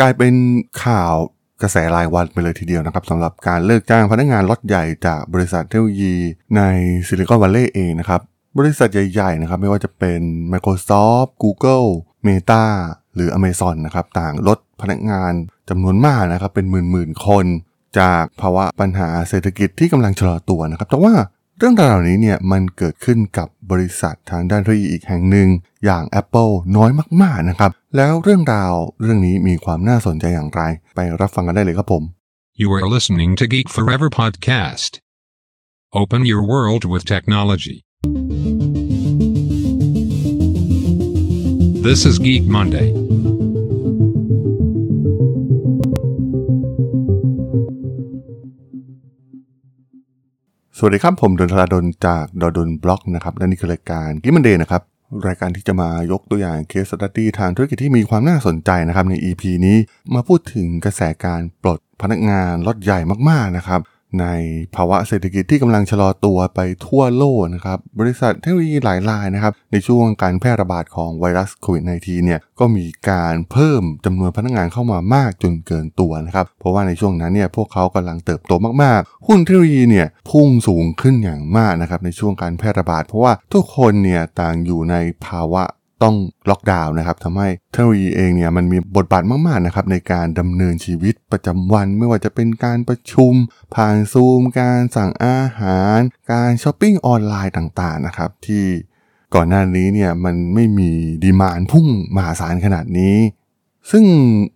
กลายเป็นข่าวกระแสรายวันไปเลยทีเดียวนะครับสำหรับการเลิกจ้างพนักงานล็อตใหญ่จากบริษัทเทคโนโลยีในซิลิคอนวัลเลย์เองนะครับบริษัทใหญ่ๆนะครับไม่ว่าจะเป็น Microsoft Google Meta หรือ Amazon นะครับต่างลดพนักงานจำนวนมากนะครับเป็นหมื่นๆคนจากภาวะปัญหาเศรษฐกิจที่กำลังชะลอตัวนะครับแต่ว่าเรื่องราวเหล่านี้เนี่ยมันเกิดขึ้นกับบริษัททางด้านเทคโนโลยีอีกแห่งหนึ่งอย่าง Apple น้อยมากๆนะครับแล้วเรื่องราวเรื่องนี้มีความน่าสนใจอย่างไรไปรับฟังกันได้เลยครับผม You are listening to Geek Forever Podcast. Open your world with technology. This is Geek Monday.สวัสดีครับผมดนทราดลจากดนบล็อกนะครับและนี่คือรายการ Geek Monday นะครับรายการที่จะมายกตัวอย่างเคสสตั๊ดดี้ทางธุรกิจที่มีความน่าสนใจนะครับใน EP นี้มาพูดถึงกระแสการปลดพนักงานล็อตใหญ่มากๆนะครับในภาวะเศรษฐกิจที่กำลังชะลอตัวไปทั่วโลกนะครับบริษัทเทคโนโลยีหลายรายนะครับในช่วงการแพร่ระบาดของไวรัสโควิด -19 เนี่ยก็มีการเพิ่มจำนวนพนักงานเข้ามามากจนเกินตัวนะครับเพราะว่าในช่วงนั้นเนี่ยพวกเขากำลังเติบโตมากๆหุ้นเทคโนโลยีเนี่ยพุ่งสูงขึ้นอย่างมากนะครับในช่วงการแพร่ระบาดเพราะว่าทุกคนเนี่ยต่างอยู่ในภาวะต้องล็อกดาวน์นะครับทำให้เทคโนโลยีเองเนี่ยมันมีบทบาทมากๆนะครับในการดำเนินชีวิตประจำวันไม่ว่าจะเป็นการประชุมผ่านซูมการสั่งอาหารการช้อปปิ้งออนไลน์ต่างๆนะครับที่ก่อนหน้านี้เนี่ยมันไม่มีดีมานด์พุ่งมหาศาลขนาดนี้ซึ่ง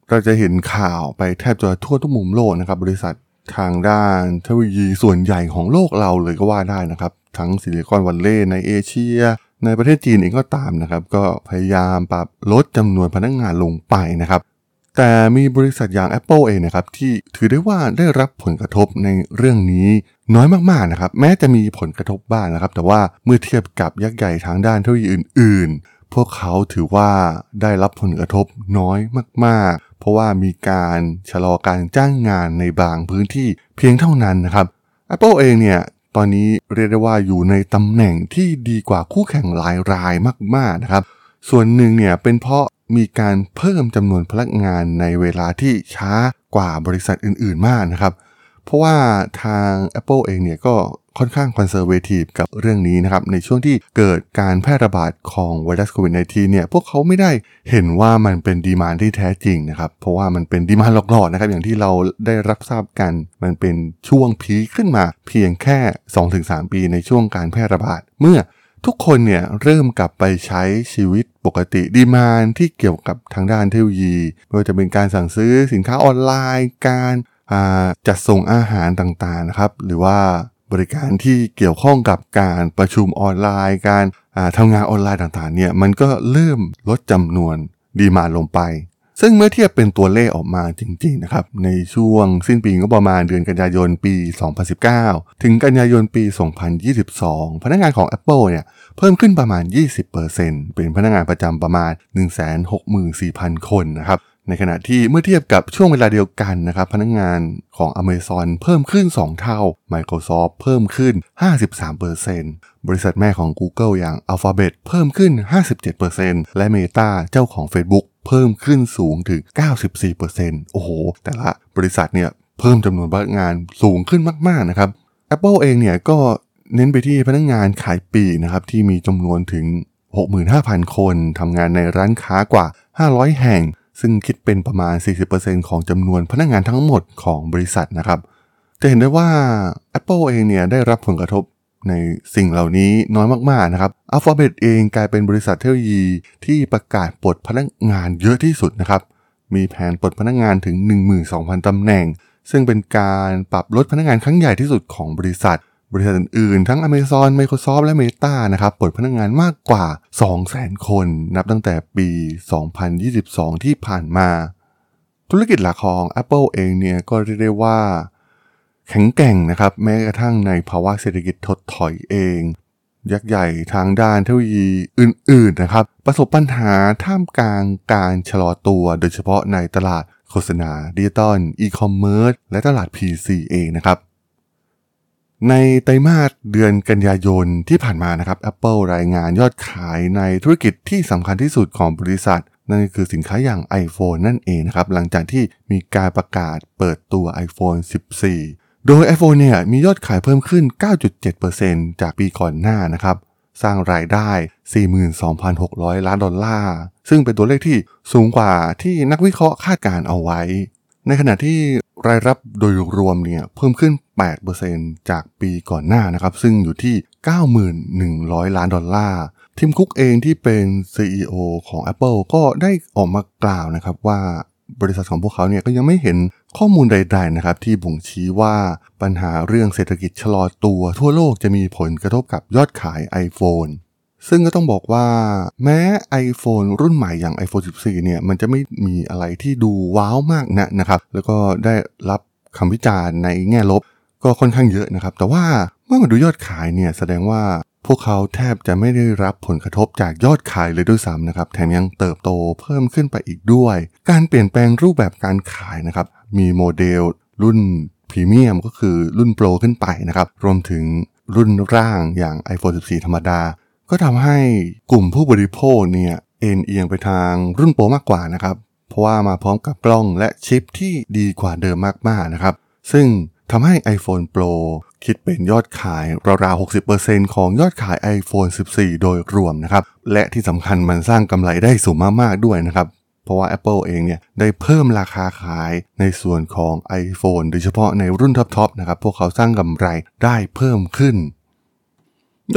เราจะเห็นข่าวไปแทบจะทั่วทุกมุมโลกนะครับบริษัททางด้านเทคโนโลยีส่วนใหญ่ของโลกเราเลยก็ว่าได้นะครับทั้งซิลิคอนวัลเลย์ในเอเชียในประเทศจีนเองก็ตามนะครับก็พยายามปรับลดจำนวนพนักงานลงไปนะครับแต่มีบริษัทอย่าง Apple เองนะครับที่ถือได้ว่าได้รับผลกระทบในเรื่องนี้น้อยมากๆนะครับแม้จะมีผลกระทบบ้างนะครับแต่ว่าเมื่อเทียบกับยักษ์ใหญ่ทางด้านเทคโนโลยีอื่นๆพวกเขาถือว่าได้รับผลกระทบน้อยมากๆเพราะว่ามีการชะลอการจ้างงานในบางพื้นที่เพียงเท่านั้นนะครับ Apple เองเนี่ยตอนนี้เรียกได้ว่าอยู่ในตำแหน่งที่ดีกว่าคู่แข่งหลายรายมากๆนะครับส่วนหนึ่งเนี่ยเป็นเพราะมีการเพิ่มจำนวนพนักงานในเวลาที่ช้ากว่าบริษัทอื่นๆมากนะครับเพราะว่าทาง Apple เองเนี่ยก็ค่อนข้างคอนเซอร์เวทีฟกับเรื่องนี้นะครับในช่วงที่เกิดการแพร่ระบาดของไวรัสโควิด -19 เนี่ยพวกเขาไม่ได้เห็นว่ามันเป็นดีมานด์ที่แท้จริงนะครับเพราะว่ามันเป็นดีมานด์หลอกๆนะครับอย่างที่เราได้รับทราบกันมันเป็นช่วงพีคขึ้นมาเพียงแค่ 2-3 ปีในช่วงการแพร่ระบาดเมื่อทุกคนเนี่ยเริ่มกลับไปใช้ชีวิตปกติดีมานด์ที่เกี่ยวกับทางด้านเทคโนโลยีไม่ว่าจะเป็นการสั่งซื้อสินค้าออนไลน์การจัดส่งอาหารต่างๆนะครับหรือว่าบริการที่เกี่ยวข้องกับการประชุมออนไลน์การทำงานออนไลน์ต่างๆเนี่ยมันก็เริ่มลดจำนวนดีมานด์ลงไปซึ่งเมื่อเทียบเป็นตัวเลขออกมาจริงๆนะครับในช่วงสิ้นปีก็ประมาณเดือนกันยายนปี2019ถึงกันยายนปี2022พนักงานของ Apple เนี่ยเพิ่มขึ้นประมาณ 20% เป็นพนักงานประจำประมาณ 164,000 คนนะครับในขณะที่เมื่อเทียบกับช่วงเวลาเดียวกันนะครับพนักงานของ Amazon เพิ่มขึ้น2เท่า Microsoft เพิ่มขึ้น 53% บริษัทแม่ของ Google อย่าง Alphabet เพิ่มขึ้น 57% และ Meta เจ้าของ Facebook เพิ่มขึ้นสูงถึง 94% โอ้โหแต่ละบริษัทเนี่ยเพิ่มจำนวนพนักงานสูงขึ้นมากๆนะครับ Apple เองเนี่ยก็เน้นไปที่พนักงานขายปลีกนะครับที่มีจำนวนถึง 65,000 คนทำงานในร้านค้ากว่า500แห่งซึ่งคิดเป็นประมาณ 40% ของจำนวนพนักงานทั้งหมดของบริษัทนะครับจะเห็นได้ว่า Apple เองเนี่ยได้รับผลกระทบในสิ่งเหล่านี้น้อยมากๆนะครับ Alphabet เองกลายเป็นบริษัทเทคโนโลยีที่ประกาศปลดพนักงานเยอะที่สุดนะครับมีแผนปลดพนักงานถึง 12,000 ตำแหน่งซึ่งเป็นการปรับลดพนักงานครั้งใหญ่ที่สุดของบริษัทอื่นๆทั้ง Amazon Microsoft และ Meta นะครับปลดพนักงานมากกว่า 200,000 คนนับตั้งแต่ปี2022ที่ผ่านมาธุรกิจหลักของ Apple เองเนี่ยก็เรียกได้ว่าแข็งแกร่งนะครับแม้กระทั่งในภาวะเศรษฐกิจถดถอยเองยักษ์ใหญ่ทางด้านเทคโนโลยีอื่นๆนะครับประสบปัญหาท่ามกลางการชะลอตัวโดยเฉพาะในตลาดโฆษณาดิจิตอลอีคอมเมิร์ซและตลาด PC เองนะครับในไตรมาสเดือนกันยายนที่ผ่านมานะครับ Apple รายงานยอดขายในธุรกิจที่สำคัญที่สุดของบริษัท นั่นก็คือสินค้าอย่าง iPhone นั่นเองนะครับหลังจากที่มีการประกาศเปิดตัว iPhone 14 โดย iPhone เนี่ยมียอดขายเพิ่มขึ้น 9.7% จากปีก่อนหน้านะครับสร้างรายได้ 42,600 ล้านดอลลาร์ซึ่งเป็นตัวเลขที่สูงกว่าที่นักวิเคราะห์คาดการเอาไว้ในขณะที่รายรับโดยรวมเนี่ยเพิ่มขึ้น 8% จากปีก่อนหน้านะครับซึ่งอยู่ที่ 91,100 ล้านดอลลาร์ทีมคุกเองที่เป็น CEO ของ Apple ก็ได้ออกมากล่าวนะครับว่าบริษัทของพวกเขาเนี่ยก็ยังไม่เห็นข้อมูลใดๆนะครับที่บ่งชี้ว่าปัญหาเรื่องเศรษฐกิจชะลอตัวทั่วโลกจะมีผลกระทบกับยอดขาย iPhone ซึ่งก็ต้องบอกว่าแม้ iPhone รุ่นใหม่อย่าง iPhone 14 เนี่ยมันจะไม่มีอะไรที่ดูว้าวมากนะครับแล้วก็ได้รับคำวิจารณ์ในแง่ลบก็ค่อนข้างเยอะนะครับแต่ว่าเมื่อมาดูยอดขายเนี่ยแสดงว่าพวกเขาแทบจะไม่ได้รับผลกระทบจากยอดขายเลยด้วยซ้ำนะครับแถมยังเติบโตเพิ่มขึ้นไปอีกด้วยการเปลี่ยนแปลงรูปแบบการขายนะครับมีโมเดลรุ่นพรีเมียมก็คือรุ่นโปรขึ้นไปนะครับรวมถึงรุ่นร่างอย่าง iPhone 14 ธรรมดาก็ทำให้กลุ่มผู้บริโภคเนี่ยเอียงไปทางรุ่นโปรมากกว่านะครับเพราะว่ามาพร้อมกับกล้องและชิปที่ดีกว่าเดิมมากๆนะครับซึ่งทำให้ iPhone Pro คิดเป็นยอดขายราวๆ 60% ของยอดขาย iPhone 14 โดยรวมนะครับและที่สำคัญมันสร้างกำไรได้สูงมากๆด้วยนะครับเพราะว่า Apple เองเนี่ยได้เพิ่มราคาขายในส่วนของ iPhone โดยเฉพาะในรุ่นท็อปๆนะครับพวกเขาสร้างกำไรได้เพิ่มขึ้น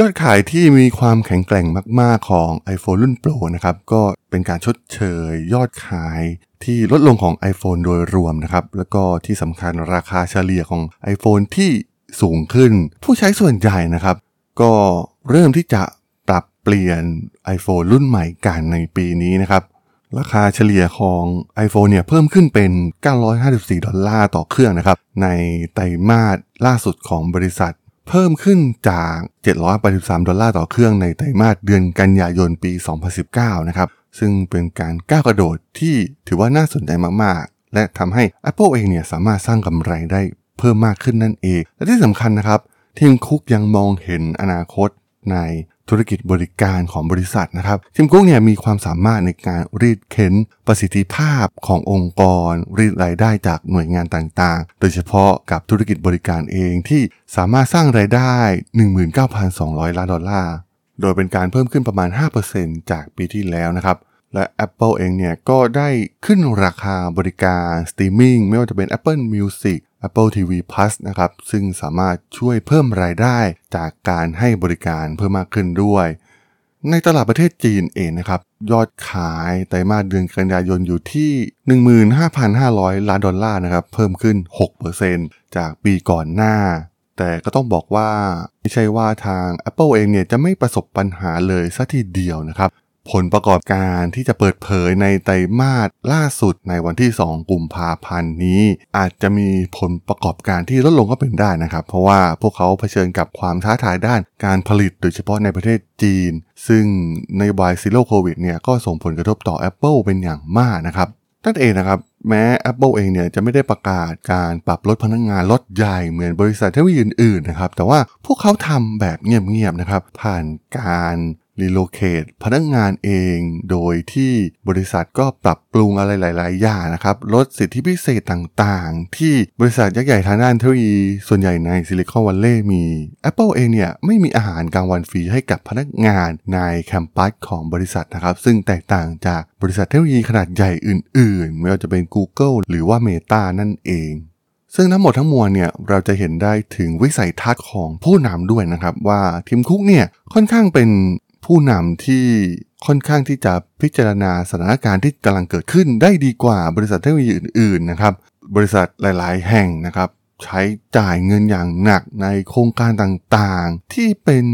ยอดขายที่มีความแข็งแกร่งมากๆของ iPhone รุ่น Pro นะครับก็เป็นการชดเชยยอดขายที่ลดลงของ iPhone โดยรวมนะครับแล้วก็ที่สำคัญราคาเฉลี่ยของ iPhone ที่สูงขึ้นผู้ใช้ส่วนใหญ่นะครับก็เริ่มที่จะปรับเปลี่ยน iPhone รุ่นใหม่กันในปีนี้นะครับราคาเฉลี่ยของ iPhone เนี่ยเพิ่มขึ้นเป็น954ดอลลาร์ต่อเครื่องนะครับในไตรมาสล่าสุดของบริษัทเพิ่มขึ้นจาก783ดอลลาร์ต่อเครื่องในไตรมาสเดือนกันยายนปี2019นะครับซึ่งเป็นการก้าวกระโดดที่ถือว่าน่าสนใจมากๆและทำให้ Apple เองเนี่ยสามารถสร้างกำไรได้เพิ่มมากขึ้นนั่นเองและที่สำคัญนะครับทีมคุกยังมองเห็นอนาคตในธุรกิจบริการของบริษัทนะครับทีมคุกเนี่ยมีความสามารถในการรีดเค้นประสิทธิภาพขององค์กรรีดรายได้จากหน่วยงานต่างๆโดยเฉพาะกับธุรกิจบริการเองที่สามารถสร้างรายได้ 19,200 ล้านดอลลาร์โดยเป็นการเพิ่มขึ้นประมาณ 5% จากปีที่แล้วนะครับและ Apple เองเนี่ยก็ได้ขึ้นราคาบริการสตรีมมิ่งไม่ว่าจะเป็น Apple Music Apple TV Plus นะครับซึ่งสามารถช่วยเพิ่มรายได้จากการให้บริการเพิ่มมากขึ้นด้วยในตลาดประเทศจีนเองนะครับยอดขายไตรมาสเดือนกันยายนอยู่ที่ 15,500 ล้านดอลลาร์นะครับเพิ่มขึ้น 6% จากปีก่อนหน้าแต่ก็ต้องบอกว่าไม่ใช่ว่าทาง Apple เองเนี่ยจะไม่ประสบปัญหาเลยซะทีเดียวนะครับผลประกอบการที่จะเปิดเผยในไตรมาสล่าสุดในวันที่ 2 กุมภาพันธ์นี้อาจจะมีผลประกอบการที่ลดลงก็เป็นได้นะครับเพราะว่าพวกเขาเผชิญกับความท้าทายด้านการผลิตโดยเฉพาะในประเทศจีนซึ่งนโยบายซีโร่โควิดเนี่ยก็ส่งผลกระทบต่อ Apple เป็นอย่างมากนะครับนั่นเองนะครับแม้ Apple เองเนี่ยจะไม่ได้ประกาศการปรับลดพนักงานลดใหญ่เหมือนบริษัทเทคโนโลยีอื่นๆนะครับแต่ว่าพวกเขาทำแบบเงียบๆนะครับผ่านการรีโลเคทพนักงานเองโดยที่บริษัทก็ปรับปรุงอะไรหลายๆอย่างนะครับลดสิทธิพิเศษต่างๆที่บริษัทยักษ์ใหญ่ทางด้านเทคโนโลยีส่วนใหญ่ในซิลิคอนวัลเลย์มี Apple เองเนี่ยไม่มีอาหารกลางวันฟรีให้กับพนักงานในแคมปัสของบริษัทนะครับซึ่งแตกต่างจากบริษัทเทคโนโลยีขนาดใหญ่อื่นๆไม่ว่าจะเป็น Google หรือว่า Meta นั่นเองซึ่งทั้งหมดทั้งมวลเนี่ยเราจะเห็นได้ถึงวิสัยทัศน์ของผู้นำด้วยนะครับว่าทีมคุกเนี่ยค่อนข้างเป็นผู้นำที่ค่อนข้างที่จะพิจารณาสถานการณ์ที่กำลังเกิดขึ้นได้ดีกว่าบริษัทเทคโนโลยีอื่นๆนะครับบริษัทหลายๆแห่งนะครับใช้จ่ายเงินอย่างหนักในโครงการต่างๆที่เป็น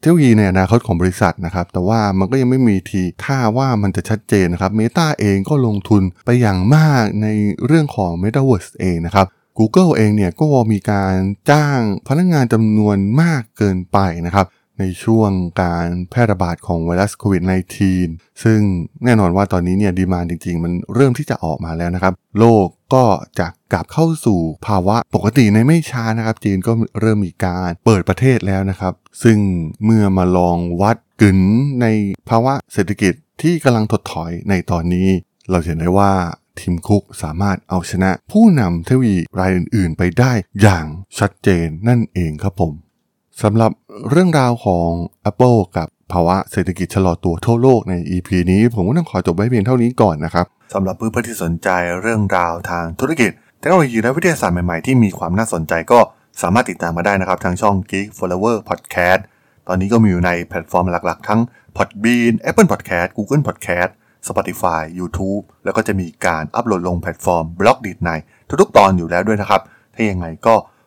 เทคโนโลยีในอนาคตของบริษัทนะครับแต่ว่ามันก็ยังไม่มีทีท่าว่ามันจะชัดเจนนะครับ Meta เองก็ลงทุนไปอย่างมากในเรื่องของ Metaverse เองนะครับ Google เองเนี่ยก็มีการจ้างพนักงานจำนวนมากเกินไปนะครับในช่วงการแพร่ระบาดของไวรัสโควิด -19 ซึ่งแน่นอนว่าตอนนี้เนี่ยดีมานด์จริงๆมันเริ่มที่จะออกมาแล้วนะครับโลกก็จะกลับเข้าสู่ภาวะปกติในไม่ช้านะครับจีนก็เริ่มมีการเปิดประเทศแล้วนะครับซึ่งเมื่อมาลองวัดกึ๋นในภาวะเศรษฐกิจ ที่กำลังถดถอยในตอนนี้เราเห็นได้ว่าทีมคุกสามารถเอาชนะผู้นำเทคโนโลยีรายอื่นๆไปได้อย่างชัดเจนนั่นเองครับผมสำหรับเรื่องราวของ Apple กับภาวะเศรษฐกิจชะลอตัวทั่วโลกใน EP นี้ผมก็ต้องขอจบไว้เพียงเท่านี้ก่อนนะครับสำหรับเพื่อนๆที่สนใจเรื่องราวทางธุรกิจเทคโนโลยีและวิทยาศาสตร์ใหม่ๆที่มีความน่าสนใจก็สามารถติดตามมาได้นะครับทางช่อง Geek Forever Podcast ตอนนี้ก็มีอยู่ในแพลตฟอร์มหลักๆทั้ง Podbean, Apple Podcast, Google Podcast, Spotify, YouTube แล้วก็จะมีการอัปโหลดลงแพลตฟอร์ม Blogdite Nine ทุกๆตอนอยู่แล้วด้วยนะครับถ้ายังไงก็